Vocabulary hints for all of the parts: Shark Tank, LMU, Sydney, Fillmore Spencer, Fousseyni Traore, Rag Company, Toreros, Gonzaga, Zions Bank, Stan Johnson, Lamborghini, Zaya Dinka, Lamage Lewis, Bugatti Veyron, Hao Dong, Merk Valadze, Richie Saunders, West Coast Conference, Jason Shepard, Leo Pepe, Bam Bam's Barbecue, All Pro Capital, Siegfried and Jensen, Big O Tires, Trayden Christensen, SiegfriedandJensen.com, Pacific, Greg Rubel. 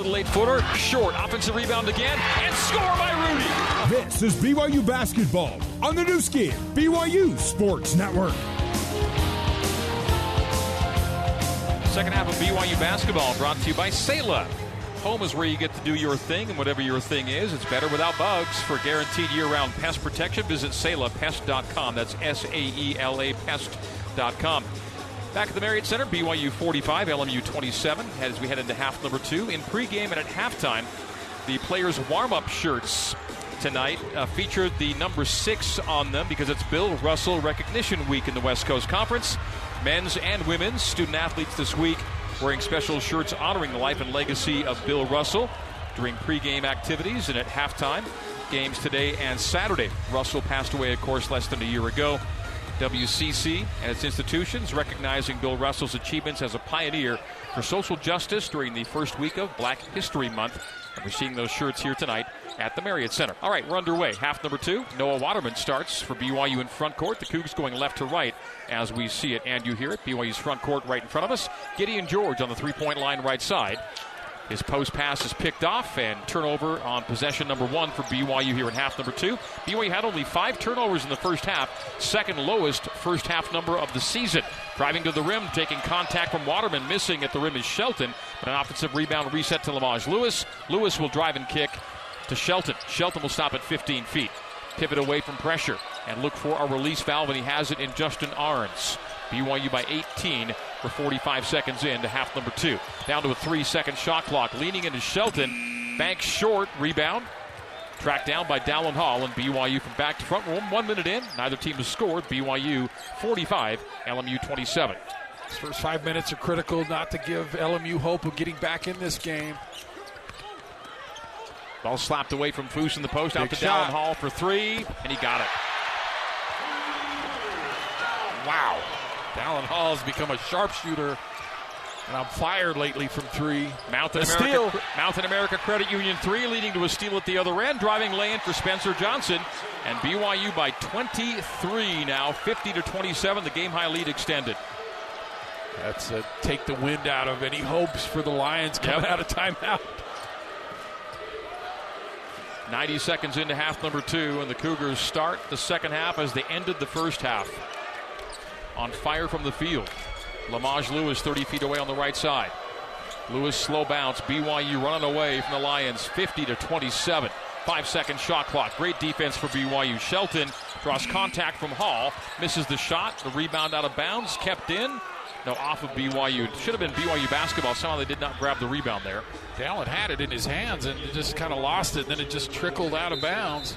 with a late footer, short, offensive rebound again, and score by Rudy. This is BYU basketball on the new skin, BYU Sports Network. Second half of BYU basketball brought to you by Saela. Home is where you get to do your thing, and whatever your thing is, it's better without bugs. For guaranteed year-round pest protection, visit saelapest.com. That's S-A-E-L-A pest.com. Back at the Marriott Center, BYU 45, LMU 27, as we head into half number two. In pregame and at halftime, the players' warm-up shirts tonight featured the number 6 on them because it's Bill Russell Recognition Week in the West Coast Conference. Men's and women's student-athletes this week wearing special shirts honoring the life and legacy of Bill Russell during pregame activities and at halftime games today and Saturday. Russell passed away, of course, less than a year ago. WCC and its institutions recognizing Bill Russell's achievements as a pioneer for social justice during the first week of Black History Month. And we're seeing those shirts here tonight at the Marriott Center. All right, we're underway. Half number two. Noah Waterman starts for BYU in front court. The Cougs going left to right as we see it and you hear it. BYU's front court right in front of us. Gideon George on the three-point line right side. His post pass is picked off and turnover on possession number 1 for BYU here in half number 2. BYU had only 5 turnovers in the first half, second lowest first half number of the season. Driving to the rim, taking contact from Waterman, missing at the rim is Shelton. But an offensive rebound reset to Lamage Lewis. Lewis will drive and kick to Shelton. Shelton will stop at 15 feet. Pivot away from pressure and look for a release valve, and he has it in Justin Arns. BYU by 18. For 45 seconds into half number 2. Down to a 3-second shot clock. Leaning into Shelton. Bank short. Rebound. Tracked down by Dallin Hall. And BYU from back to front room. 1 minute in. Neither team has scored. BYU 45. LMU 27. These first 5 minutes are critical not to give LMU hope of getting back in this game. Ball slapped away from Foose in the post. Big out to shot. Dallin Hall for 3. And he got it. Wow. Dallin Hall has become a sharpshooter, and I'm fired lately from 3. Mountain America Credit Union 3 leading to a steal at the other end. Driving lay-in for Spencer Johnson, and BYU by 23 now, 50-27. The game-high lead extended. That's a take the wind out of any hopes for the Lions coming out of timeout. 90 seconds into half number 2, and the Cougars start the second half as they ended the first half. On fire from the field. Lamage Lewis 30 feet away on the right side. Lewis slow bounce. BYU running away from the Lions 50-27. 5-second shot clock. Great defense for BYU. Shelton draws contact from Hall. Misses the shot. The rebound out of bounds. Kept in. No, off of BYU. Should have been BYU basketball. Somehow they did not grab the rebound there. Dallin had it in his hands and just kind of lost it. Then it just trickled out of bounds.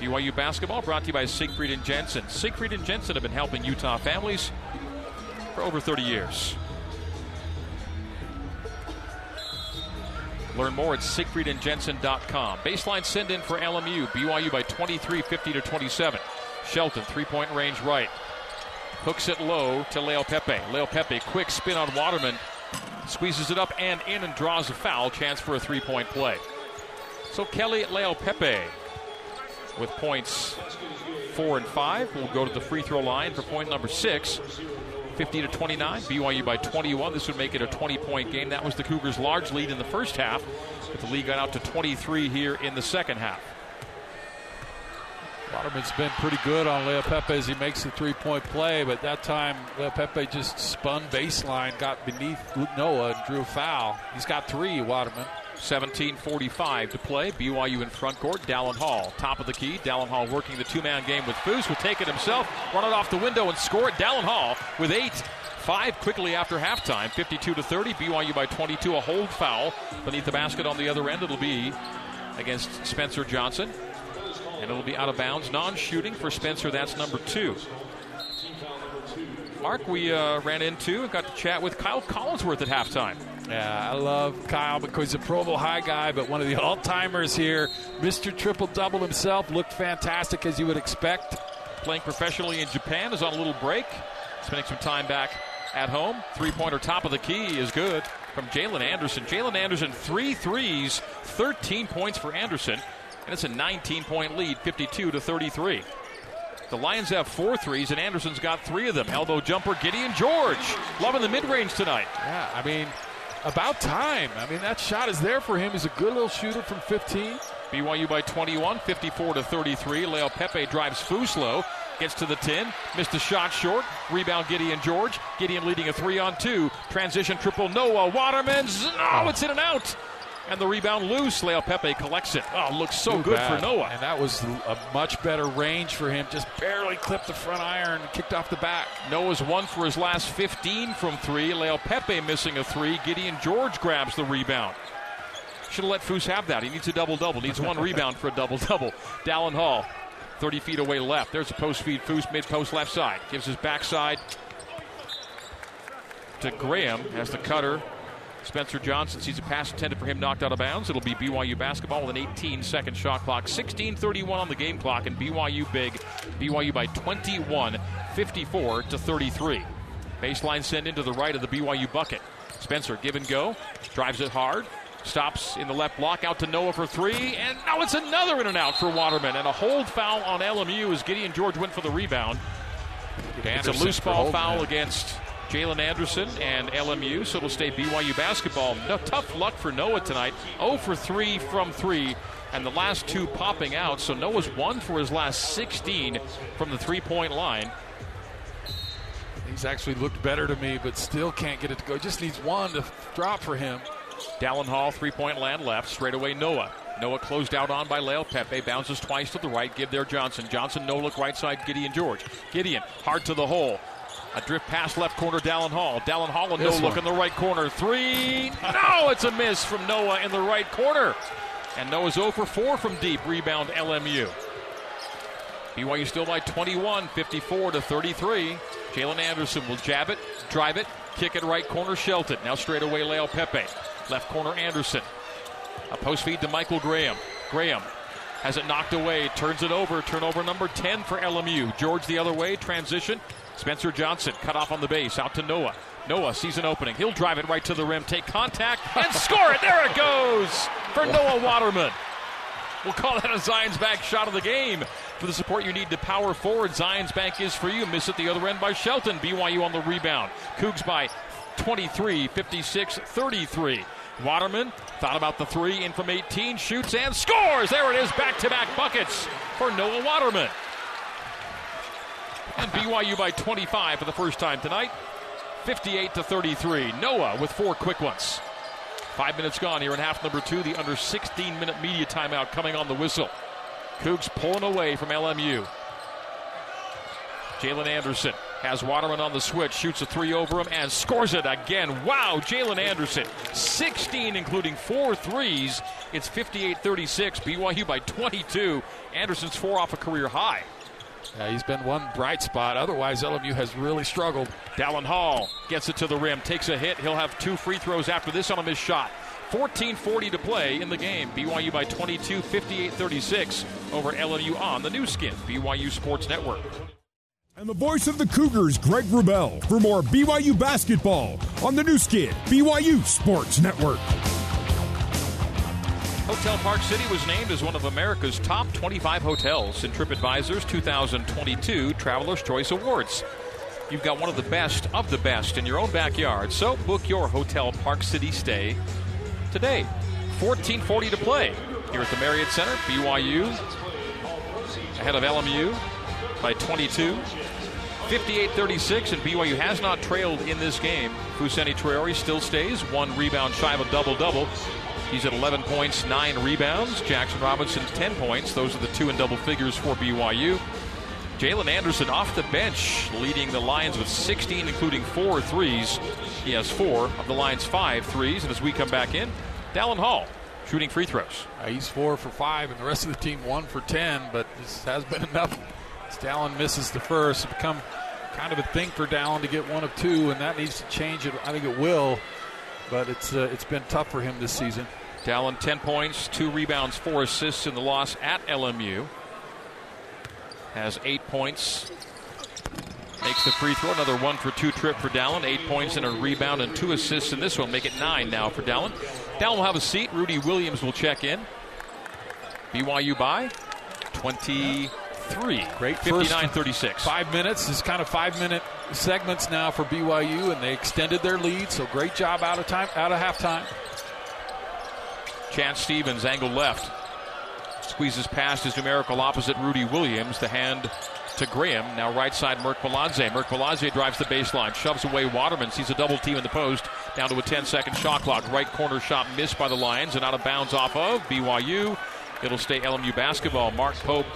BYU basketball brought to you by Siegfried and Jensen. Siegfried and Jensen have been helping Utah families for over 30 years. Learn more at siegfriedandjensen.com. Baseline send-in for LMU. BYU by 23, 50-27. Shelton, three-point range right. Hooks it low to Leo Pepe. Leo Pepe, quick spin on Waterman. Squeezes it up and in and draws a foul. Chance for a three-point play. So Kelly Leo Pepe with points 4 and 5. We'll go to the free throw line for point number 6. 50-29. BYU by 21. This would make it a 20-point game. That was the Cougars' large lead in the first half, but the lead got out to 23 here in the second half. Waterman's been pretty good on Leo Pepe as he makes the three-point play, but that time Leo Pepe just spun baseline, got beneath Noah, and drew a foul. He's got 3, Waterman. 17:45 to play. BYU in front court. Dallin Hall, top of the key. Dallin Hall working the two-man game with Foose. Will take it himself, run it off the window, and score it. Dallin Hall with 8-5 quickly after halftime. 52-30. BYU by 22. A hold foul beneath the basket on the other end. It'll be against Spencer Johnson, and it'll be out of bounds. Non-shooting for Spencer. That's number 2. Mark, we ran into and got to chat with Kyle Collinsworth at halftime. Yeah, I love Kyle because he's a Provo High guy, but one of the all-timers here. Mr. Triple-Double himself looked fantastic, as you would expect. Playing professionally in Japan, is on a little break. Spending some time back at home. Three-pointer top of the key is good from Jalen Anderson. Jalen Anderson, 3 threes, 13 points for Anderson. And it's a 19-point lead, 52-33. The Lions have 4 threes, and Anderson's got 3 of them. Elbow jumper, Gideon George. Loving the mid-range tonight. Yeah, I mean, about time. I mean, that shot is there for him. He's a good little shooter from 15. BYU by 21, 54-33. Leo Pepe drives Fousseyni, gets to the 10, missed a shot short. Rebound Gideon George. Gideon leading a 3-on-2. Transition triple Noah Waterman. Oh, it's in and out. And the rebound loose. Leo Pepe collects it. Oh, looks so good for Noah. And that was a much better range for him. Just barely clipped the front iron, kicked off the back. Noah's one for his last 15 from three. Leo Pepe missing a three. Gideon George grabs the rebound. Should have let Foose have that. He needs a double-double. Needs one rebound for a double-double. Dallin Hall, 30 feet away left. There's a post feed. Foose, mid-post left side. Gives his backside to Graham. Has the cutter. Spencer Johnson sees a pass intended for him knocked out of bounds. It'll be BYU basketball with an 18-second shot clock. 16:31 on the game clock, and BYU big. BYU by 21, 54-33. Baseline send into the right of the BYU bucket. Spencer, give and go. Drives it hard. Stops in the left block. Out to Noah for three. And now it's another in and out for Waterman. And a hold foul on LMU as Gideon George went for the rebound. And it's a loose ball foul against Jalen Anderson and LMU, so it'll stay BYU basketball. No, tough luck for Noah tonight. 0 for 3 from 3, and the last two popping out. So Noah's 1 for his last 16 from the three-point line. He's actually looked better to me, but still can't get it to go. Just needs one to drop for him. Dallin Hall, three-point land left. Straight away, Noah. Noah closed out on by Leo Pepe. Bounces twice to the right. Give there Johnson. Johnson, no look right side, Gideon George. Gideon, hard to the hole. A drift pass left corner, Dallin Hall. Dallin Hall, a no-look in the right corner. Three. No, it's a miss from Noah in the right corner. And Noah's 0 for 4 from deep. Rebound LMU. BYU still by 21, 54-33. Jalen Anderson will jab it, drive it, kick it right corner, Shelton. Now straight away, Leo Pepe. Left corner, Anderson. A post feed to Michael Graham. Graham has it knocked away, turns it over. Turnover number 10 for LMU. George the other way, transition. Spencer Johnson cut off on the base, out to Noah. Noah sees an opening. He'll drive it right to the rim, take contact, and score it. There it goes for Noah Waterman. We'll call that a Zions Bank shot of the game. For the support you need to power forward, Zions Bank is for you. Miss at the other end by Shelton. BYU on the rebound. Cougs by 23, 56-33. Waterman thought about the three, in from 18, shoots and scores. There it is, back-to-back buckets for Noah Waterman. And BYU by 25 for the first time tonight, 58-33. Noah with four quick ones. 5 minutes gone here in half number two. The under 16-minute media timeout coming on the whistle. Cougs pulling away from LMU. Jalen Anderson has Waterman on the switch, shoots a three over him and scores it again. Wow, Jalen Anderson, 16 including four threes. It's 58-36, BYU by 22. Anderson's four off a career high. Yeah, he's been one bright spot. Otherwise, LMU has really struggled. Dallin Hall gets it to the rim, takes a hit. He'll have two free throws after this on a missed shot. 14:40 to play in the game. BYU by 22, 58-36 over LMU on the new skin, BYU Sports Network. And the voice of the Cougars, Greg Rubel, for more BYU basketball on the new skin, BYU Sports Network. Hotel Park City was named as one of America's top 25 hotels in TripAdvisor's 2022 Traveler's Choice Awards. You've got one of the best in your own backyard, so book your Hotel Park City stay today. 14:40 to play here at the Marriott Center. BYU ahead of LMU by 22. 58-36, and BYU has not trailed in this game. Fousseyni Traore still stays one rebound shy of a double-double. He's at 11 points, 9 rebounds. Jackson Robinson's 10 points. Those are the two in double figures for BYU. Jalen Anderson off the bench, leading the Lions with 16, including 4 threes. He has 4 of the Lions' 5 threes. And as we come back in, Dallin Hall shooting free throws. He's 4 for 5, and the rest of the team 1 for 10, but this has been enough. As Dallin misses the first, it's become kind of a thing for Dallin to get one of two, and that needs to change it. I think it will. But it's been tough for him this season. Dallin, 10 points, 2 rebounds, 4 assists in the loss at LMU. Has 8 points. Makes the free throw. Another 1-for-2 trip for Dallin. 8 points and a rebound and 2 assists in this one. Make it 9 now for Dallin. Dallin will have a seat. Rudy Williams will check in. BYU by 20. three. Great 59-36. 5 minutes. It's kind of 5-minute segments now for BYU, and they extended their lead. So great job out of halftime. Chance Stevens, angle left. Squeezes past his numerical opposite, Rudy Williams. The hand to Graham. Now right side, Merk Valadze. Merk Valadze drives the baseline. Shoves away Waterman. Sees a double team in the post. Down to a 10-second shot clock. Right corner shot missed by the Lions and out of bounds off of BYU. It'll stay LMU basketball. Mark Pope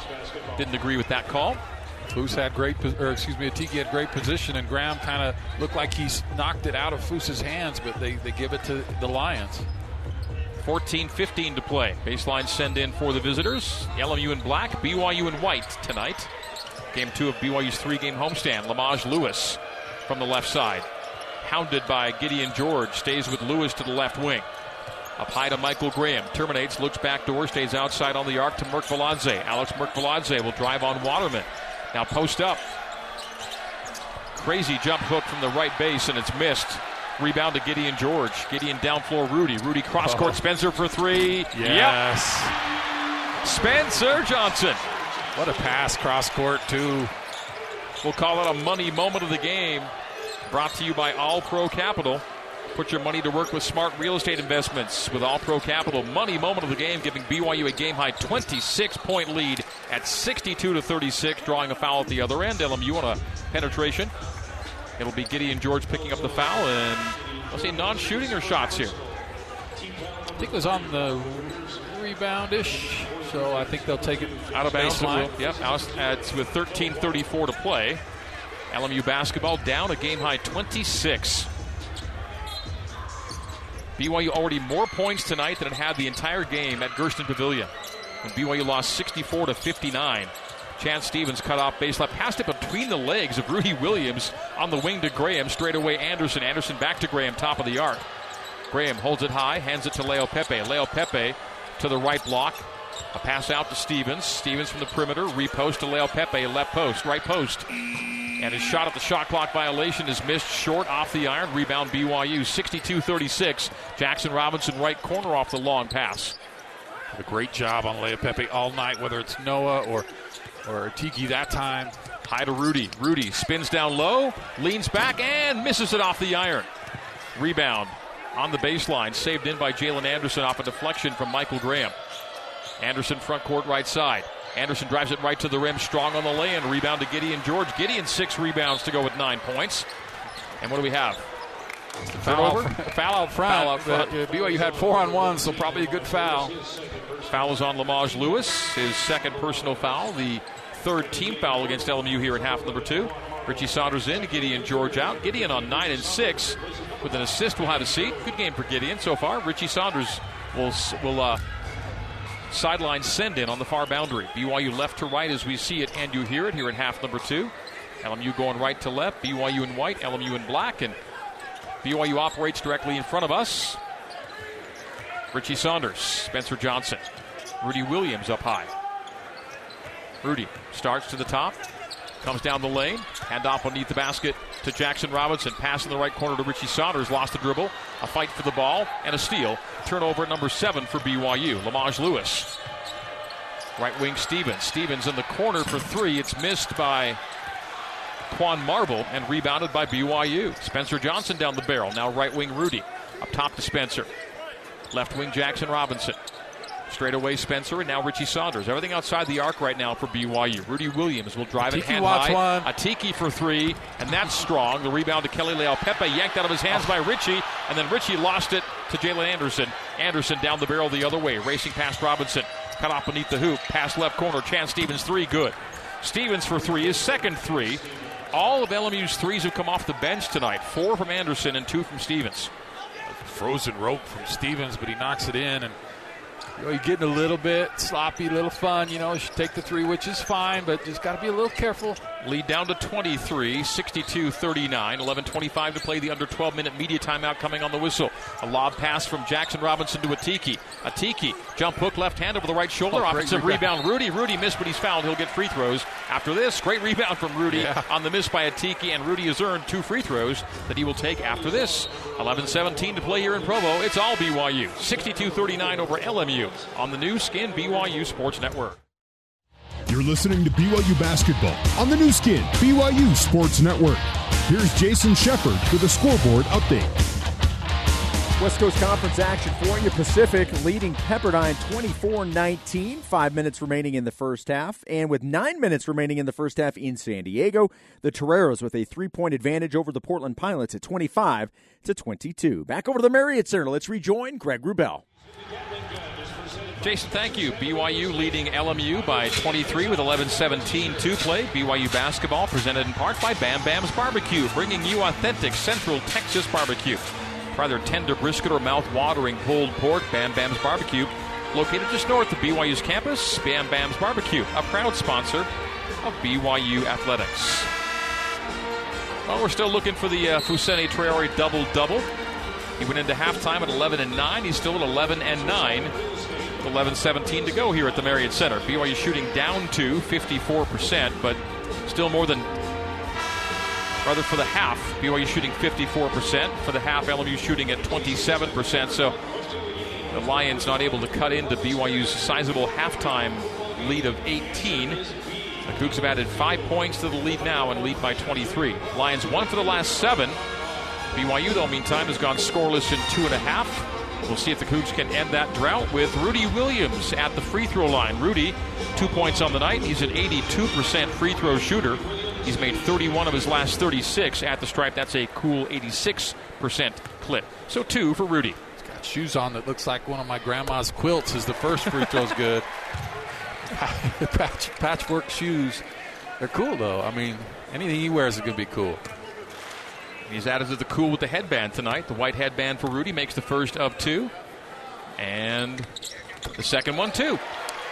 didn't agree with that call. Atiki had great position, and Graham kind of looked like he's knocked it out of Fusa's hands, but they give it to the Lions. 14-15 to play. Baseline send in for the visitors. LMU in black, BYU in white tonight. Game two of BYU's three-game homestand. Lamage Lewis from the left side. Hounded by Gideon George. Stays with Lewis to the left wing. Up high to Michael Graham. Terminates, looks back door, stays outside on the arc to Merk Valadze. Alex Merk Valadze will drive on Waterman. Now post up. Crazy jump hook from the right base, and it's missed. Rebound to Gideon George. Gideon down floor Rudy. Rudy cross court Spencer for three. Yes. Yep. Spencer Johnson. What a pass cross court too. We'll call it a money moment of the game. Brought to you by All Pro Capital. Put your money to work with smart real estate investments with All Pro Capital. Money moment of the game, giving BYU a game high 26-point lead at 62-36, drawing a foul at the other end. LMU on a penetration. It'll be Gideon George picking up the foul, and let's see, non-shooting or shots here. I think it was on the rebound-ish, so I think they'll take it out of bounds. Yep, it's with 13:34 to play. LMU basketball down a game-high 26. BYU already more points tonight than it had the entire game at Gersten Pavilion. And BYU lost 64-59. Chance Stevens cut off baseline, passed it between the legs of Rudy Williams on the wing to Graham, straight away Anderson. Anderson back to Graham, top of the arc. Graham holds it high, hands it to Leo Pepe. Leo Pepe to the right block. A pass out to Stevens. Stevens from the perimeter, repost to Leo Pepe, left post, right post. And his shot at the shot clock violation is missed short off the iron. Rebound BYU, 62-36. Jackson Robinson right corner off the long pass. A great job on Leo Pepe all night, whether it's Noah or Atiki that time. High to Rudy. Rudy spins down low, leans back, and misses it off the iron. Rebound on the baseline, saved in by Jalen Anderson off a deflection from Michael Graham. Anderson front court right side. Anderson drives it right to the rim, strong on the lay-in. Rebound to Gideon George. Gideon 6 rebounds to go with 9 points. And what do we have? Foul out front. BYU had 4 on 1, so probably a good foul. Foul is on Lamage Lewis, his second personal foul, the third team foul against LMU here in half number 2. Richie Saunders in, Gideon George out. Gideon on 9 and 6 with an assist will have a seat. Good game for Gideon so far. Richie Saunders will sideline send in on the far boundary. BYU left to right as we see it and you hear it here in half number 2. LMU going right to left. BYU in white, LMU in black, and BYU operates directly in front of us. Richie Saunders, Spencer Johnson, Rudy Williams up high. Rudy starts to the top, comes down the lane, handoff beneath the basket to Jackson Robinson. Pass in the right corner to Richie Saunders, lost the dribble, a fight for the ball, and a steal. Turnover number 7 for BYU. Lamage Lewis. Right wing Stevens. Stevens in the corner for 3. It's missed by Quan Marble and rebounded by BYU. Spencer Johnson down the barrel. Now right wing Rudy. Up top to Spencer. Left wing Jackson Robinson. Straight away Spencer and now Richie Saunders. Everything outside the arc right now for BYU. Rudy Williams will drive it hand high. Atiki for 3, and that's strong. The rebound to Kelly Leo Pepe, yanked out of his hands by Richie, and then Richie lost it to Jalen Anderson. Anderson down the barrel the other way, racing past Robinson. Cut off beneath the hoop, pass left corner. Chance Stevens 3, good. Stevens for 3, his second 3. All of LMU's 3s have come off the bench tonight. 4 from Anderson and 2 from Stevens. Frozen rope from Stevens, but he knocks it in. And you're getting a little bit sloppy, a little fun. You know, you should take the 3, which is fine, but just got to be a little careful. Lead down to 23, 62-39, 11:25 to play, the under 12-minute media timeout coming on the whistle. A lob pass from Jackson Robinson to Atiki. Atiki, jump hook, left hand over the right shoulder. Offensive rebound, Rudy. Rudy missed, but he's fouled. He'll get free throws after this. Great rebound from Rudy on the miss by Atiki, and Rudy has earned 2 free throws that he will take after this. 11:17 to play here in Provo. It's all BYU. 62-39 over LMU on the new Skin BYU Sports Network. You're listening to BYU Basketball on the new skin, BYU Sports Network. Here's Jason Shepard with a scoreboard update. West Coast Conference action for you. Pacific leading Pepperdine 24-19. 5 minutes remaining in the first half. And with 9 minutes remaining in the first half in San Diego, the Toreros with a three-point advantage over the Portland Pilots at 25-22. Back over to the Marriott Center. Let's rejoin Greg Rubel. Jason, thank you. BYU leading LMU by 23 with 11-17 to play. BYU basketball presented in part by Bam Bam's Barbecue, bringing you authentic Central Texas barbecue. Rather tender brisket or mouth-watering pulled pork, Bam Bam's Barbecue, located just north of BYU's campus. Bam Bam's Barbecue, a proud sponsor of BYU Athletics. Well, we're still looking for the Fousseyni Traore double-double. He went into halftime at 11-9. He's still at 11-9. 11-17 to go here at the Marriott Center. BYU shooting down to 54%, but still more than... Rather, for the half, BYU shooting 54%. For the half, LMU shooting at 27%. So the Lions not able to cut into BYU's sizable halftime lead of 18. The Cougs have added 5 points to the lead now and lead by 23. Lions won for the last seven. BYU, though, meantime, has gone scoreless in two and a half. We'll see if the Cougs can end that drought with Rudy Williams at the free throw line. Rudy, 2 points on the night. He's an 82% free throw shooter. He's made 31 of his last 36 at the stripe. That's a cool 86% clip. So two for Rudy. He's got shoes on that looks like one of my grandma's quilts is the first free throw's good. Patchwork shoes. They're cool, though. I mean, anything he wears is going to be cool. He's added to the cool with the headband tonight. The white headband for Rudy makes the first of two. And the second one, too.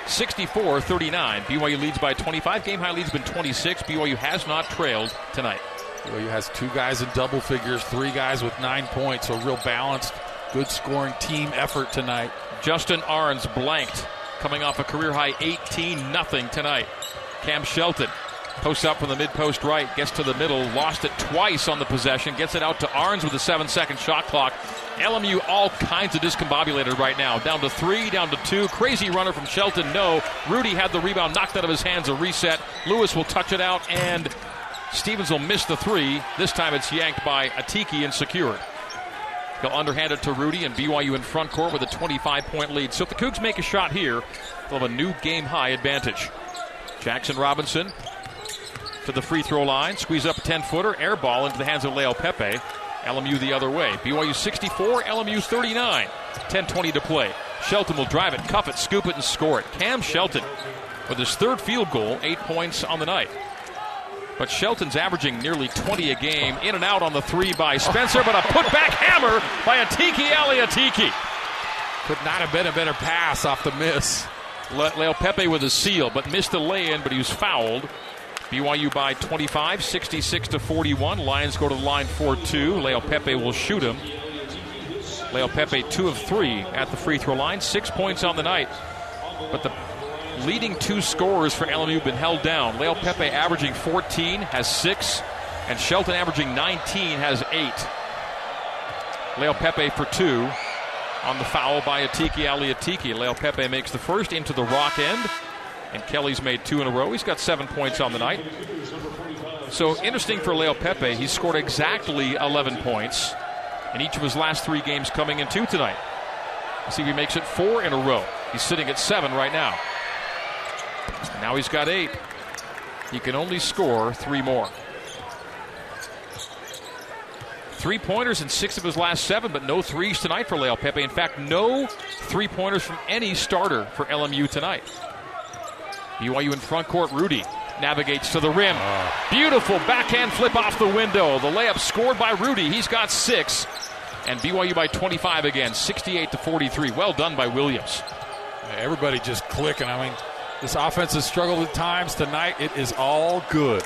64-39. BYU leads by 25. Game high lead's been 26. BYU has not trailed tonight. BYU has two guys in double figures, three guys with 9 points. A real balanced, good scoring team effort tonight. Justin Arns blanked, coming off a career-high 18-0 tonight. Cam Shelton posts up from the mid-post right, gets to the middle, lost it twice on the possession, gets it out to Arns with a 7-second shot clock. LMU all kinds of discombobulated right now. Down to three, down to two. Crazy runner from Shelton, no. Rudy had the rebound, knocked out of his hands, a reset. Lewis will touch it out, and Stevens will miss the three. This time it's yanked by Atiki and secured. He'll underhand it to Rudy, and BYU in front court with a 25-point lead. So if the Cougs make a shot here, they'll have a new game-high advantage. Jackson Robinson to the free throw line. Squeeze up a 10-footer. Air ball into the hands of Leo Pepe. LMU the other way. BYU 64, LMU 39. 10:20 to play. Shelton will drive it, cuff it, scoop it, and score it. Cam Shelton with his third field goal, 8 points on the night. But Shelton's averaging nearly 20 a game. In and out on the three by Spencer, but a putback hammer by Atiki Eliatiki. Could not have been a better pass off the miss. Leo Pepe with a seal, but missed the lay-in, but he was fouled. BYU by 25, 66-41. Lions go to the line 4-2. Leo Pepe will shoot him. Leo Pepe 2 of 3 at the free throw line. 6 points on the night. But the leading two scorers for LMU have been held down. Leo Pepe averaging 14, has 6. And Shelton averaging 19, has 8. Leo Pepe for 2 on the foul by Atiki Eliatiki. Leo Pepe makes the first into the rock end. And Kelly's made two in a row. He's got 7 points on the night. So interesting for Leo Pepe. He scored exactly 11 points in each of his last three games coming in two tonight. Let's see if he makes it four in a row. He's sitting at seven right now. And now he's got eight. He can only score three more. Three-pointers in six of his last seven, but no threes tonight for Leo Pepe. In fact, no three-pointers from any starter for LMU tonight. BYU in front court. Rudy navigates to the rim. Beautiful backhand flip off the window. The layup scored by Rudy. He's got 6. And BYU by 25 again, 68-43. Well done by Williams. Everybody just clicking. I mean, this offense has struggled at times. Tonight it is all good.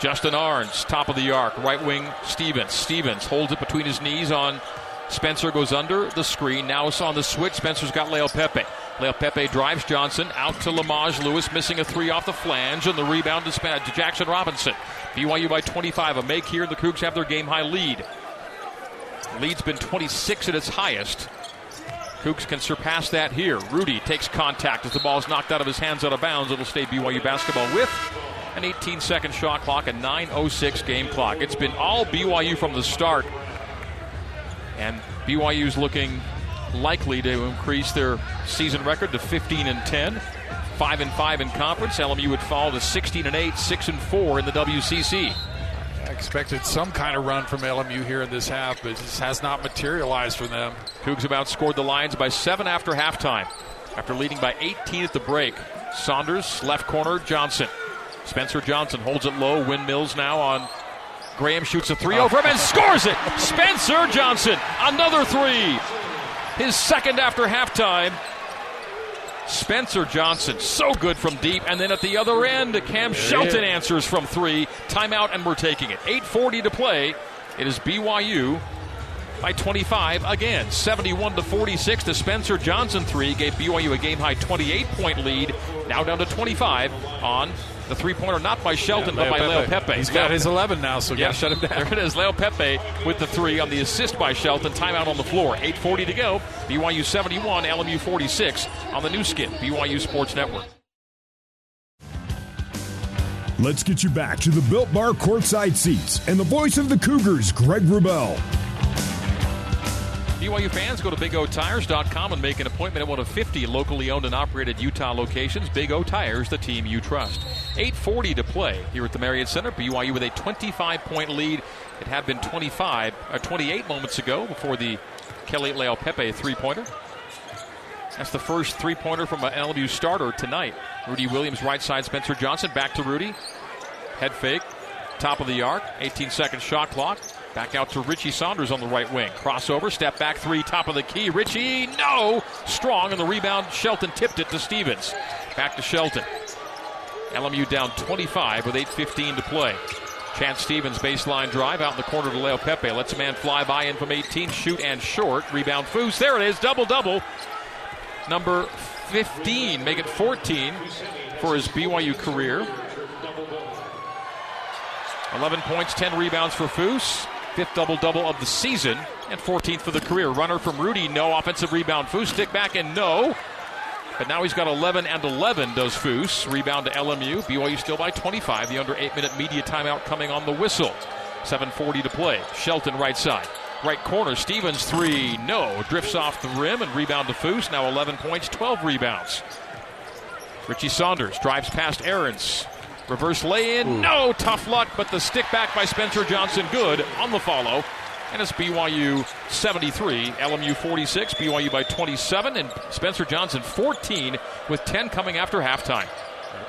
Justin Arns, top of the arc. Right wing, Stevens. Stevens holds it between his knees on Spencer. Goes under the screen. Now it's on the switch. Spencer's got Leo Pepe. Leo Pepe drives Johnson out to Lamage Lewis, missing a three off the flange, and the rebound is to Jackson Robinson. BYU by 25. A make here. The Cougs have their game-high lead. Lead's been 26 at its highest. Cougs can surpass that here. Rudy takes contact as the ball is knocked out of his hands out of bounds. It'll stay BYU basketball with an 18-second shot clock, a 9:06 game clock. It's been all BYU from the start. And BYU's looking likely to increase their season record to 15-10, 5-5 in conference. LMU would fall to 16-8, 6-4 in the WCC. I expected some kind of run from LMU here in this half, but it just has not materialized for them. Cougs have outscored the Lions by 7 after halftime, after leading by 18 at the break. Saunders, left corner, Johnson. Spencer Johnson holds it low. Windmills now on Graham, shoots a 3-0 from him and scores it. Spencer Johnson, another three. His second after halftime. Spencer Johnson, so good from deep. And then at the other end, Cam Shelton answers from three. Timeout, and we're taking it. 8:40 to play. It is BYU by 25 again. 71-46. The Spencer Johnson three gave BYU a game-high 28-point lead. Now down to 25 on the three-pointer, not by Shelton, but by Leo Pepe. He's got his 11 now, so got to shut him down. There it is, Leo Pepe with the three on the assist by Shelton. Timeout on the floor. 8:40 to go. BYU 71, LMU 46 on the new skin, BYU Sports Network. Let's get you back to the Built Bar courtside seats and the voice of the Cougars, Greg Rubel. BYU fans, go to BigOTires.com and make an appointment at one of 50 locally owned and operated Utah locations. Big O Tires, the team you trust. 8:40 to play here at the Marriott Center. BYU with a 25-point lead. It had been 28 moments ago before the Kelly Leo Pepe three-pointer. That's the first three-pointer from an LMU starter tonight. Rudy Williams, right side, Spencer Johnson. Back to Rudy. Head fake. Top of the arc. 18-second shot clock. Back out to Richie Saunders on the right wing. Crossover, step back three, top of the key. Richie, no! Strong, and the rebound. Shelton tipped it to Stevens. Back to Shelton. LMU down 25 with 8:15 to play. Chance Stevens baseline drive out in the corner to Leo Pepe. Lets a man fly by in from 18, shoot and short. Rebound Foos. There it is, double-double. Number 15, make it 14 for his BYU career. 11 points, 10 rebounds for Foos. Fifth double-double of the season, and 14th for the career. Runner from Rudy, no offensive rebound. Foos, stick back, and no. But now he's got 11 and 11, does Foos. Rebound to LMU. BYU still by 25. The under 8-minute media timeout coming on the whistle. 7:40 to play. Shelton right side. Right corner, Stevens, three, no. Drifts off the rim, and rebound to Foos. Now 11 points, 12 rebounds. Richie Saunders drives past Ahrens. Reverse lay-in, no, tough luck, but the stick back by Spencer Johnson, good on the follow. And it's BYU 73, LMU 46, BYU by 27, and Spencer Johnson 14 with 10 coming after halftime.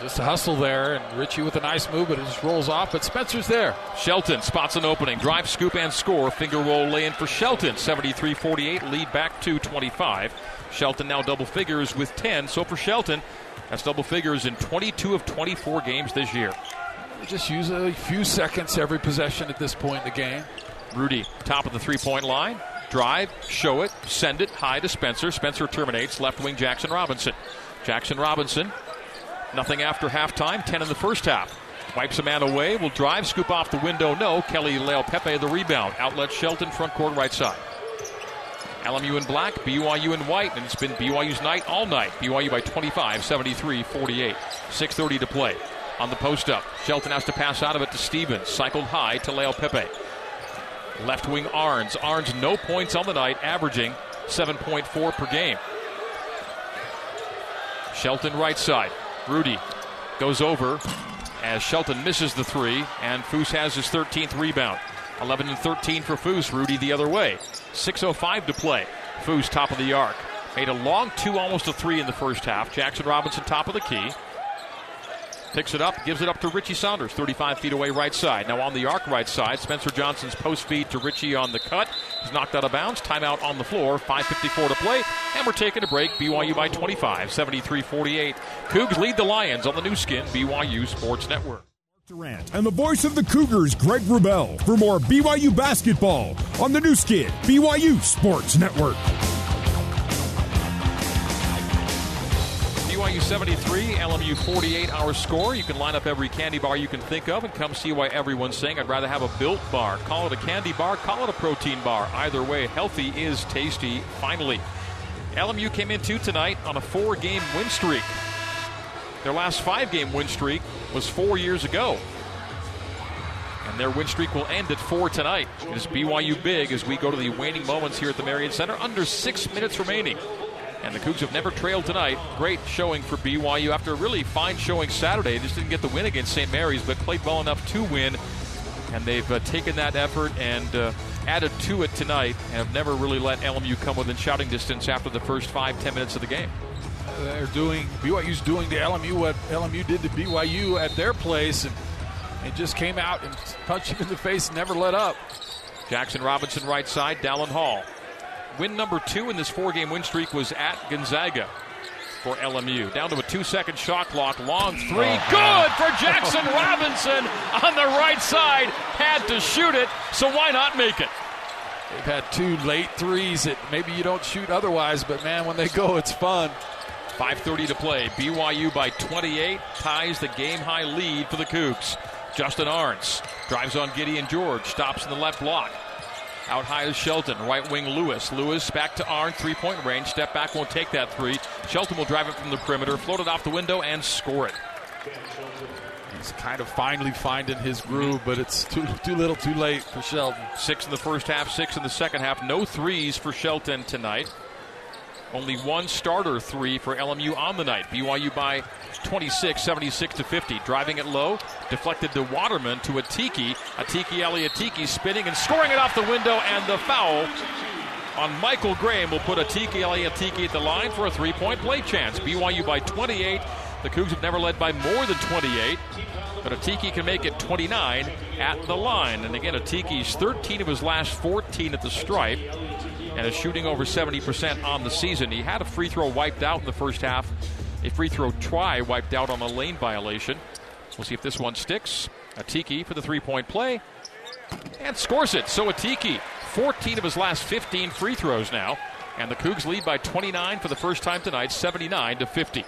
Just a hustle there, and Richie with a nice move, but it just rolls off, but Spencer's there. Shelton spots an opening, drive, scoop, and score. Finger roll lay-in for Shelton, 73-48, lead back to 25. Shelton now double figures with 10, so for Shelton, that's double figures in 22 of 24 games this year. Just use a few seconds every possession at this point in the game. Rudy, top of the three-point line. Drive, show it, send it high to Spencer. Spencer terminates, left wing Jackson Robinson. Jackson Robinson, nothing after halftime, 10 in the first half. Wipes a man away, will drive, scoop off the window, no. Kelly Leo Pepe the rebound. Outlet Shelton, front court right side. LMU in black, BYU in white, and it's been BYU's night all night. BYU by 25, 73-48. 6:30 to play. On the post-up, Shelton has to pass out of it to Stevens. Cycled high to Leo Pepe. Left wing Arns. Arns, no points on the night, averaging 7.4 per game. Shelton right side. Rudy goes over as Shelton misses the three, and Foos has his 13th rebound. 11 and 13 for Foos. Rudy the other way. 6:05 to play. Foos top of the arc. Made a long two, almost a three in the first half. Jackson Robinson top of the key. Picks it up, gives it up to Richie Saunders. 35 feet away right side. Now on the arc right side. Spencer Johnson's post feed to Richie on the cut. He's knocked out of bounds. Timeout on the floor. 5:54 to play. And we're taking a break. BYU by 25. 73-48. Cougs lead the Lions on the new skin, BYU Sports Network. Durant and the voice of the Cougars, Greg Rubel, for more BYU basketball on the new skin, BYU Sports Network. BYU 73, LMU 48, our score. You can line up every candy bar you can think of and come see why everyone's saying, I'd rather have a Built Bar. Call it a candy bar, call it a protein bar. Either way, healthy is tasty, finally. LMU came into tonight on a four-game win streak. Their last five-game win streak was 4 years ago. And their win streak will end at 4 tonight. It is BYU big as we go to the waning moments here at the Marriott Center. Under 6 minutes remaining. And the Cougs have never trailed tonight. Great showing for BYU after a really fine showing Saturday. Just didn't get the win against St. Mary's, but played well enough to win. And they've taken that effort and added to it tonight and have never really let LMU come within shouting distance after the first 5-10 minutes of the game. BYU's doing to LMU what LMU did to BYU at their place, and just came out and punched him in the face and never let up. Jackson Robinson right side, Dallin Hall. Win number 2 in this 4-game win streak was at Gonzaga for LMU. Down to a 2-second shot clock, long three. Good for Jackson Robinson on the right side. Had to shoot it, so why not make it? They've had 2 late threes that maybe you don't shoot otherwise, but, man, when they go, it's fun. 5:30 to play. BYU by 28 ties the game-high lead for the Cougs. Justin Arns drives on Gideon George, stops in the left block. Out high is Shelton, right wing Lewis. Lewis back to Arns, three-point range. Step back, won't take that three. Shelton will drive it from the perimeter, float it off the window, and score it. He's kind of finally finding his groove, but it's too little too late for Shelton. 6 in the first half, 6 in the second half. No threes for Shelton tonight. Only 1 starter three for LMU on the night. BYU by 26, 76 to 50. Driving it low, deflected to Waterman, to Atiki. Atiki Eliatiki spinning and scoring it off the window, and the foul on Michael Graham will put Atiki Eliatiki at the line for a three-point play chance. BYU by 28. The Cougs have never led by more than 28, but Atiki can make it 29 at the line. And again, Atiki's 13 of his last 14 at the stripe, and is shooting over 70% on the season. He had a free throw wiped out in the first half, a free throw try wiped out on a lane violation. We'll see if this one sticks. Atiki for the three-point play, and scores it. So Atiki, 14 of his last 15 free throws now, and the Cougs lead by 29 for the first time tonight, 79 to 50.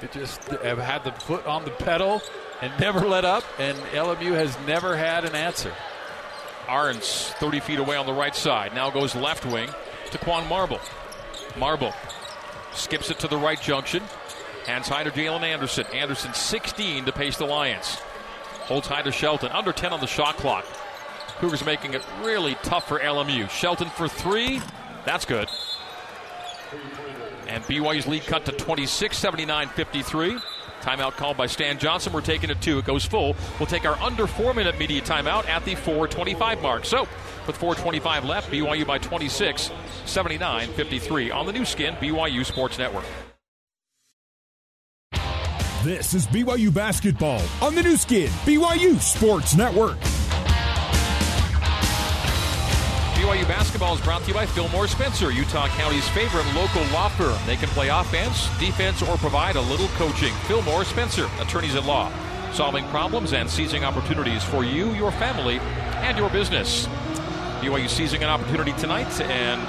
They just have had the foot on the pedal and never let up, and LMU has never had an answer. Arns 30 feet away on the right side. Now goes left wing to Quan Marble. Marble skips it to the right junction. Hands high to Jalen Anderson. Anderson 16 to pace the Lions. Holds high to Shelton. Under 10 on the shot clock. Cougars making it really tough for LMU. Shelton for three. That's good. And BYU's lead cut to 26, 79-53. Timeout called by Stan Johnson. We're taking it 2. It goes full. We'll take our under 4-minute media timeout at the 4:25 mark. So, with 4:25 left, BYU by 26, 79-53 on the new skin, BYU Sports Network. This is BYU basketball on the new skin, BYU Sports Network. BYU basketball is brought to you by Fillmore Spencer, Utah County's favorite local law firm. They can play offense, defense, or provide a little coaching. Fillmore Spencer, attorneys at law, solving problems and seizing opportunities for you, your family, and your business. BYU seizing an opportunity tonight, and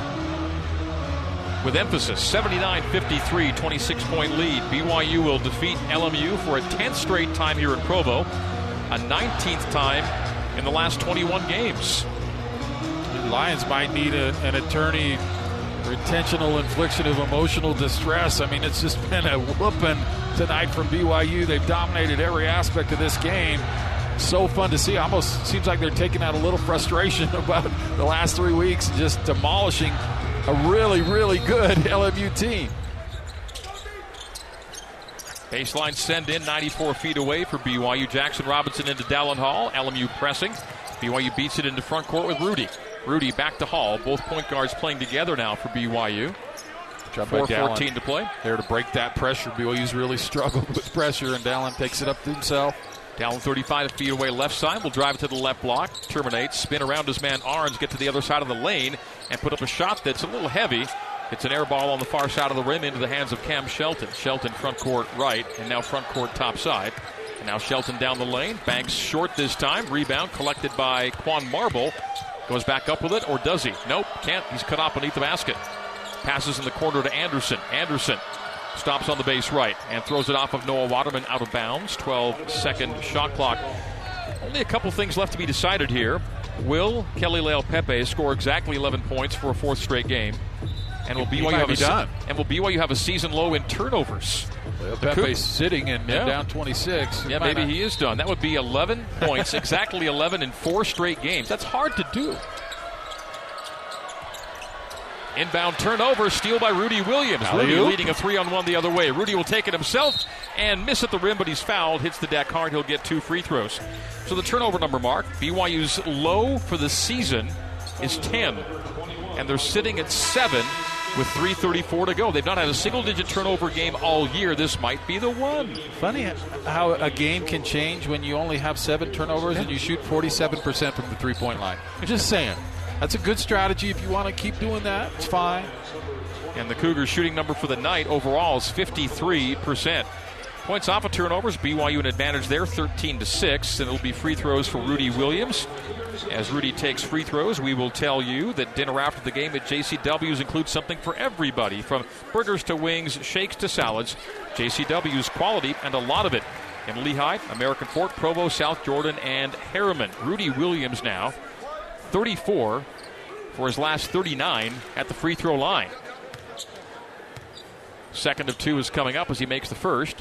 with emphasis, 79-53, 26-point lead. BYU will defeat LMU for a 10th straight time here in Provo, a 19th time in the last 21 games. Lions might need an attorney for intentional infliction of emotional distress. I mean, it's just been a whooping tonight from BYU. They've dominated every aspect of this game. So fun to see. Almost seems like they're taking out a little frustration about the last 3 weeks and just demolishing a really, really good LMU team. Baseline send in 94 feet away for BYU. Jackson Robinson into Dallin Hall. LMU pressing. BYU beats it into front court with Rudy. Rudy back to Hall. Both point guards playing together now for BYU. 4:14 to play. There to break that pressure. BYU's really struggled with pressure, and Dallin takes it up to himself. Dallin 35 feet away left side. Will drive it to the left block. Terminates. Spin around his man Arns. Get to the other side of the lane and put up a shot that's a little heavy. It's an air ball on the far side of the rim into the hands of Cam Shelton. Shelton front court right, and now front court top side. And now Shelton down the lane. Banks short this time. Rebound collected by Quan Marble. Goes back up with it, or does he? Nope, can't. He's cut off beneath the basket. Passes in the corner to Anderson. Anderson stops on the base right and throws it off of Noah Waterman out of bounds. 12-second shot clock. Only a couple things left to be decided here. Will Kelly Leo Pepe score exactly 11 points for a fourth straight game? And will BYU have a season low in turnovers? Well, Pepe's sitting and down 26. Yeah, maybe he is done. That would be 11 points, exactly 11 in four straight games. That's hard to do. Inbound turnover, steal by Rudy Williams. Rudy leading a 3-on-1 the other way. Rudy will take it himself and miss at the rim, but he's fouled. Hits the deck hard. He'll get two free throws. So the turnover number, Mark, BYU's low for the season is 10. And they're sitting at 7 with 3:34 to go. They've not had a single-digit turnover game all year. This might be the one. Funny how a game can change when you only have 7 turnovers and you shoot 47% from the three-point line. I'm just saying. That's a good strategy. If you want to keep doing that, it's fine. And the Cougars' shooting number for the night overall is 53%. Points off of turnovers, BYU an advantage there, 13-6. And it'll be free throws for Rudy Williams. As Rudy takes free throws, we will tell you that dinner after the game at JCW's includes something for everybody, from burgers to wings, shakes to salads. JCW's quality and a lot of it in Lehigh, American Fork, Provo, South Jordan, and Harriman. Rudy Williams now 34 for his last 39 at the free throw line. Second of two is coming up as he makes the first.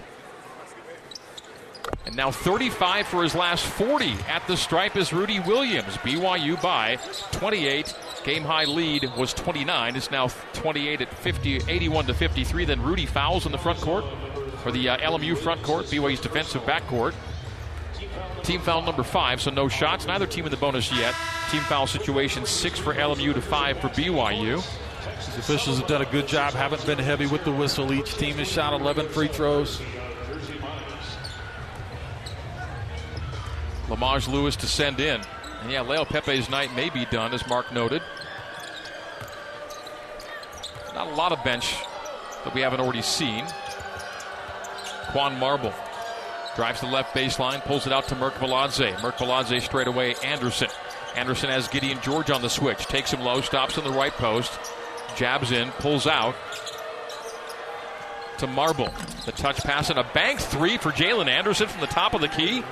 And now 35 for his last 40 at the stripe is Rudy Williams. BYU by 28. Game high lead was 29. It's now 28 at 81-53. Then Rudy fouls in the front court for the LMU front court, BYU's defensive backcourt. Team foul number 5, so no shots. Neither team in the bonus yet. Team foul situation 6 for LMU to 5 for BYU. These officials have done a good job, haven't been heavy with the whistle. Each team has shot 11 free throws. Lamage Lewis to send in. And yeah, Leo Pepe's night may be done, as Mark noted. Not a lot of bench that we haven't already seen. Quan Marble drives the left baseline, pulls it out to Merk Valadze. Merk Valadze straight away, Anderson. Anderson has Gideon George on the switch. Takes him low, stops on the right post. Jabs in, pulls out to Marble. The touch pass and a bank three for Jalen Anderson from the top of the key.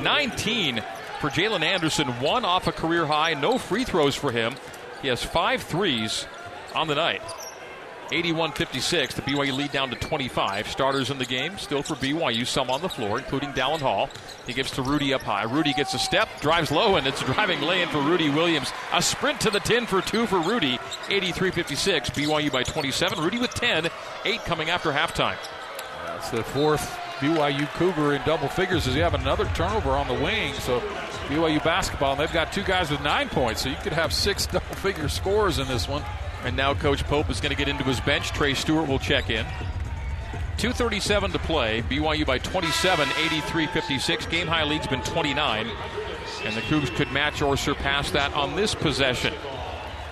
19 for Jalen Anderson. One off a career high. No free throws for him. He has 5 threes on the night. 81-56, the BYU lead down to 25. Starters in the game, still for BYU, some on the floor, including Dallin Hall. He gives to Rudy up high. Rudy gets a step, drives low, and it's a driving lay-in for Rudy Williams. A sprint to the 10 for 2 for Rudy. 83-56, BYU by 27. Rudy with 10, 8 coming after halftime. That's the 4th BYU Cougar in double figures as you have another turnover on the wing. So BYU basketball, and they've got 2 guys with 9 points, so you could have 6 double-figure scores in this one. And now Coach Pope is going to get into his bench. Trey Stewart will check in. 2:37 to play. BYU by 27, 83-56. Game high lead's been 29. And the Cougs could match or surpass that on this possession.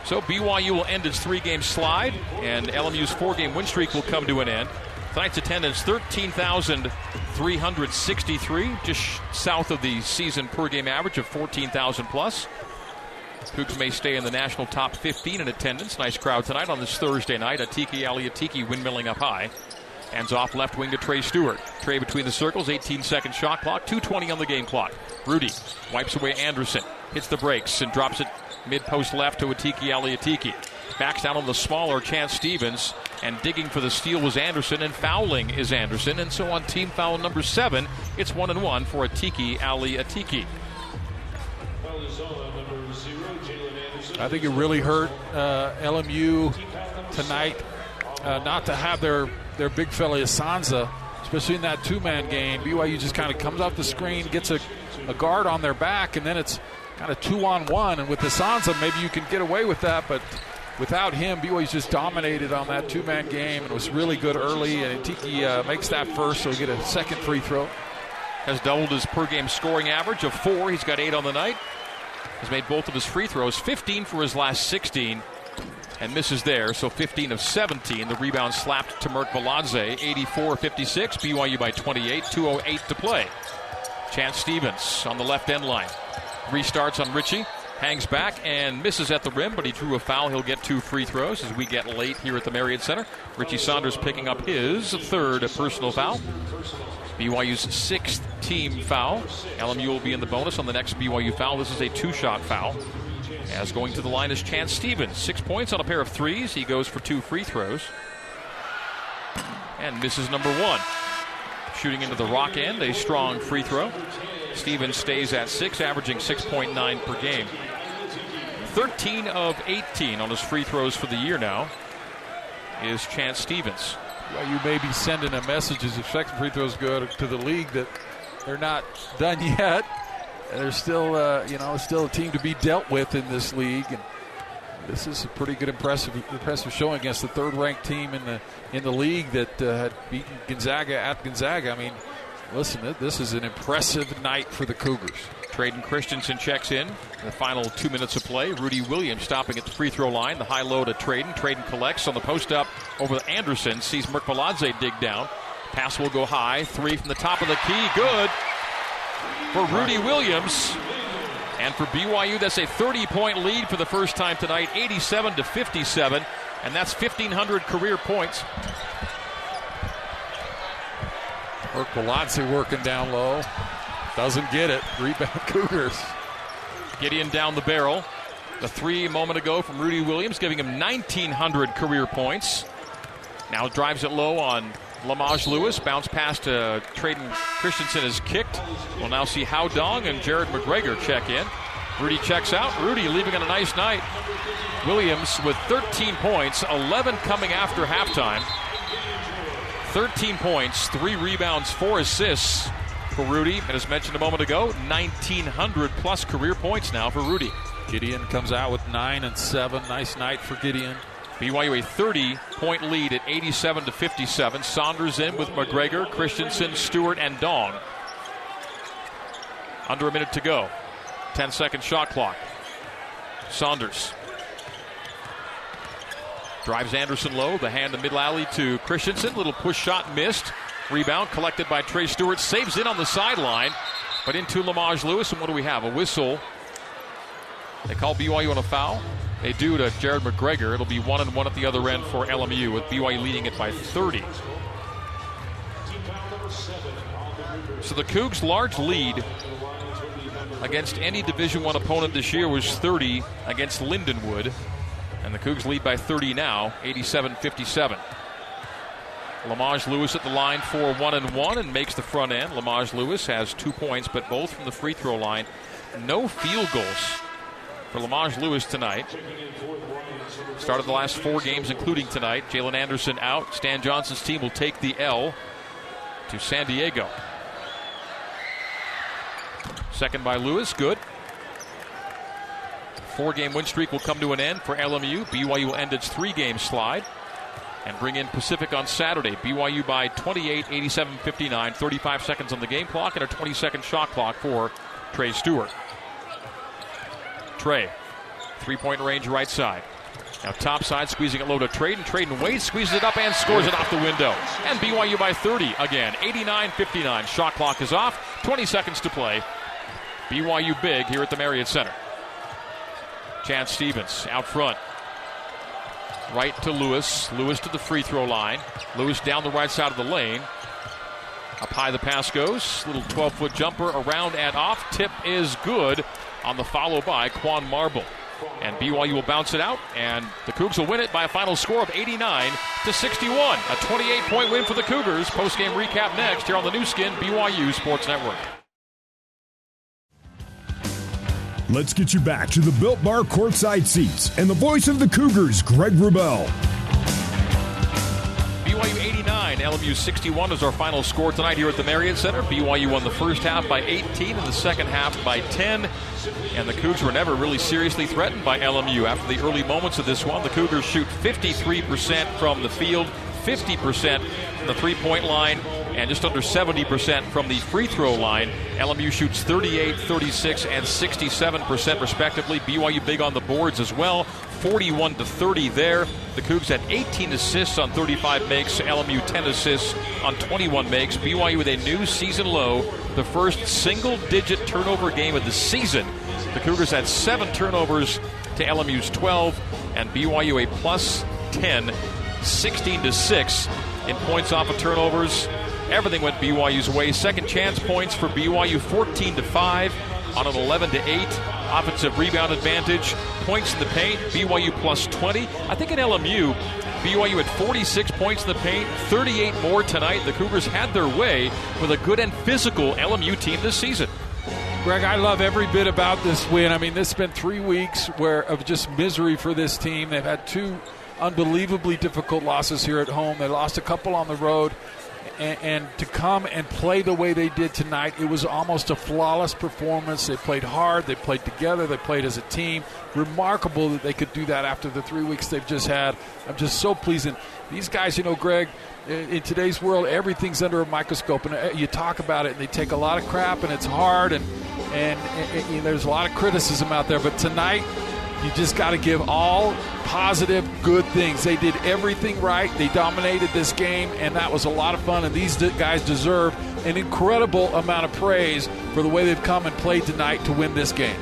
So BYU will end its 3-game slide. And LMU's 4-game win streak will come to an end. Tonight's attendance, 13,363. Just south of the season per game average of 14,000 plus. Cougs may stay in the national top 15 in attendance. Nice crowd tonight on this Thursday night. Atiki Eliatiki windmilling up high. Hands off left wing to Trey Stewart. Trey between the circles, 18-second shot clock, 2:20 on the game clock. Rudy wipes away Anderson, hits the brakes, and drops it mid-post left to Atiki Eliatiki. Backs down on the smaller Chance Stevens, and digging for the steal was Anderson, and fouling is Anderson. And so on team foul number 7, it's 1-1 for Atiki Eliatiki. I think it really hurt LMU tonight not to have their big fella Isanza, especially in that two-man game. BYU just kind of comes off the screen, gets a guard on their back, and then it's kind of 2-on-1. And with Isanza, maybe you can get away with that, but without him, BYU's just dominated on that two-man game. And it was really good early, and Tiki makes that first, so he'll get a second free throw. Has doubled his per-game scoring average of 4. He's got 8 on the night. Has made both of his free throws, 15 for his last 16, and misses there, so 15 of 17. The rebound slapped to Merk Valadze, 84-56, BYU by 28, 2:08 to play. Chance Stevens on the left end line. Restarts on Richie, hangs back and misses at the rim, but he drew a foul. He'll get two free throws as we get late here at the Marriott Center. Richie Saunders picking up his third personal foul. BYU's sixth team foul. LMU will be in the bonus on the next BYU foul. This is a two-shot foul. As going to the line is Chance Stevens. 6 points on a pair of threes. He goes for two free throws. And misses number one. Shooting into the rock end, a strong free throw. Stevens stays at six, averaging 6.9 per game. 13 of 18 on his free throws for the year now is Chance Stevens. Well, you may be sending a message as if second free throws go to the league that they're not done yet. There's still, still a team to be dealt with in this league. And this is a pretty good, impressive showing against the third-ranked team in the league that had beaten Gonzaga at Gonzaga. I mean, listen, this is an impressive night for the Cougars. Trayden Christensen checks in. The final 2 minutes of play. Rudy Williams stopping at the free throw line. The high low to Trayden. Trayden collects on the post up over Anderson. Sees Merk Valadze dig down. Pass will go high. Three from the top of the key. Good for Rudy Williams. And for BYU, that's a 30-point lead for the first time tonight, 87-57. And that's 1,500 career points. Merk Valadze working down low. Doesn't get it. Rebound Cougars. Gideon down the barrel. The three a moment ago from Rudy Williams, giving him 1,900 career points. Now drives it low on Lamage Lewis. Bounce pass to Trayden Christensen is kicked. We'll now see Hao Dong and Jared McGregor check in. Rudy checks out. Rudy leaving on a nice night. Williams with 13 points, 11 coming after halftime. 13 points, 3 rebounds, 4 assists for Rudy. And as mentioned a moment ago, 1,900 plus career points now for Rudy. Gideon comes out with 9 and 7. Nice night for Gideon. BYU a 30-point lead at 87-57. Saunders in with McGregor, Christensen, Stewart, and Dong. Under a minute to go. 10-second shot clock. Saunders drives Anderson low. The hand to middle alley to Christensen. Little push shot missed. Rebound collected by Trey Stewart. Saves in on the sideline, but into Lamage Lewis. And what do we have? A whistle. They call BYU on a foul. They do to Jared McGregor. It'll be 1-1 at the other end for LMU, with BYU leading it by 30. So the Cougs' large lead against any Division I opponent this year was 30 against Lindenwood. And the Cougs lead by 30 now, 87-57. Lamage Lewis at the line for 1-1 and makes the front end. Lamage Lewis has 2 points, but both from the free throw line. No field goals for Lamage Lewis tonight. Started the last 4 games, including tonight. Jalen Anderson out. Stan Johnson's team will take the L to San Diego. Second by Lewis. Good. 4-game win streak will come to an end for LMU. BYU will end its 3-game slide and bring in Pacific on Saturday. BYU by 28, 87-59. 35 seconds on the game clock and a 20-second shot clock for Trey Stewart. Trey, three-point range right side. Now top side, squeezing it low to Trayden. Trayden waits, squeezes it up, and scores it off the window. And BYU by 30 again, 89-59. Shot clock is off, 20 seconds to play. BYU big here at the Marriott Center. Chance Stevens out front. Right to Lewis. Lewis to the free throw line. Lewis down the right side of the lane. Up high the pass goes. Little 12-foot jumper around and off. Tip is good on the follow by Quan Marble. And BYU will bounce it out, and the Cougs will win it by a final score of 89-61. A 28-point win for the Cougars. Post-game recap next here on the new skin, BYU Sports Network. Let's get you back to the Built Bar courtside seats and the voice of the Cougars, Greg Rubel. BYU 89, LMU 61 is our final score tonight here at the Marriott Center. BYU won the first half by 18 and the second half by 10. And the Cougs were never really seriously threatened by LMU. After the early moments of this one, the Cougars shoot 53% from the field, 50% from the three-point line, and just under 70% from the free throw line. LMU shoots 38, 36, and 67% respectively. BYU big on the boards as well. 41-30 there. The Cougs had 18 assists on 35 makes. LMU 10 assists on 21 makes. BYU with a new season low. The first single-digit turnover game of the season. The Cougars had 7 turnovers to LMU's 12. And BYU a plus 10, 16-6 in points off of turnovers. Everything went BYU's way. Second chance points for BYU, 14-5 on an 11-8. Offensive rebound advantage, points in the paint, BYU plus 20. I think in LMU, BYU had 46 points in the paint, 38 more tonight. The Cougars had their way with a good and physical LMU team this season. Greg, I love every bit about this win. I mean, this has been 3 weeks of just misery for this team. They've had 2 unbelievably difficult losses here at home. They lost a couple on the road. And to come and play the way they did tonight, it was almost a flawless performance. They played hard, they played together, they played as a team. Remarkable that they could do that after the 3 weeks they've just had. I'm just so pleased. And these guys, Greg, in today's world, everything's under a microscope. And you talk about it, and they take a lot of crap, and it's hard, and there's a lot of criticism out there. But tonight, you just got to give all positive, good things. They did everything right. They dominated this game, and that was a lot of fun. And these guys deserve an incredible amount of praise for the way they've come and played tonight to win this game.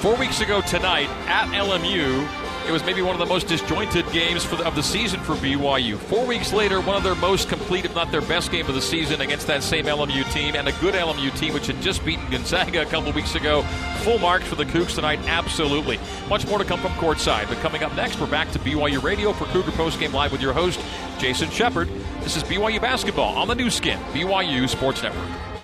4 weeks ago tonight at LMU, it was maybe one of the most disjointed games of the season for BYU. 4 weeks later, one of their most complete, if not their best game of the season against that same LMU team, and a good LMU team which had just beaten Gonzaga a couple weeks ago. Full marks for the Cougs tonight, absolutely. Much more to come from courtside, but coming up next, we're back to BYU Radio for Cougar Postgame Live with your host, Jason Shepard. This is BYU Basketball on the new skin, BYU Sports Network.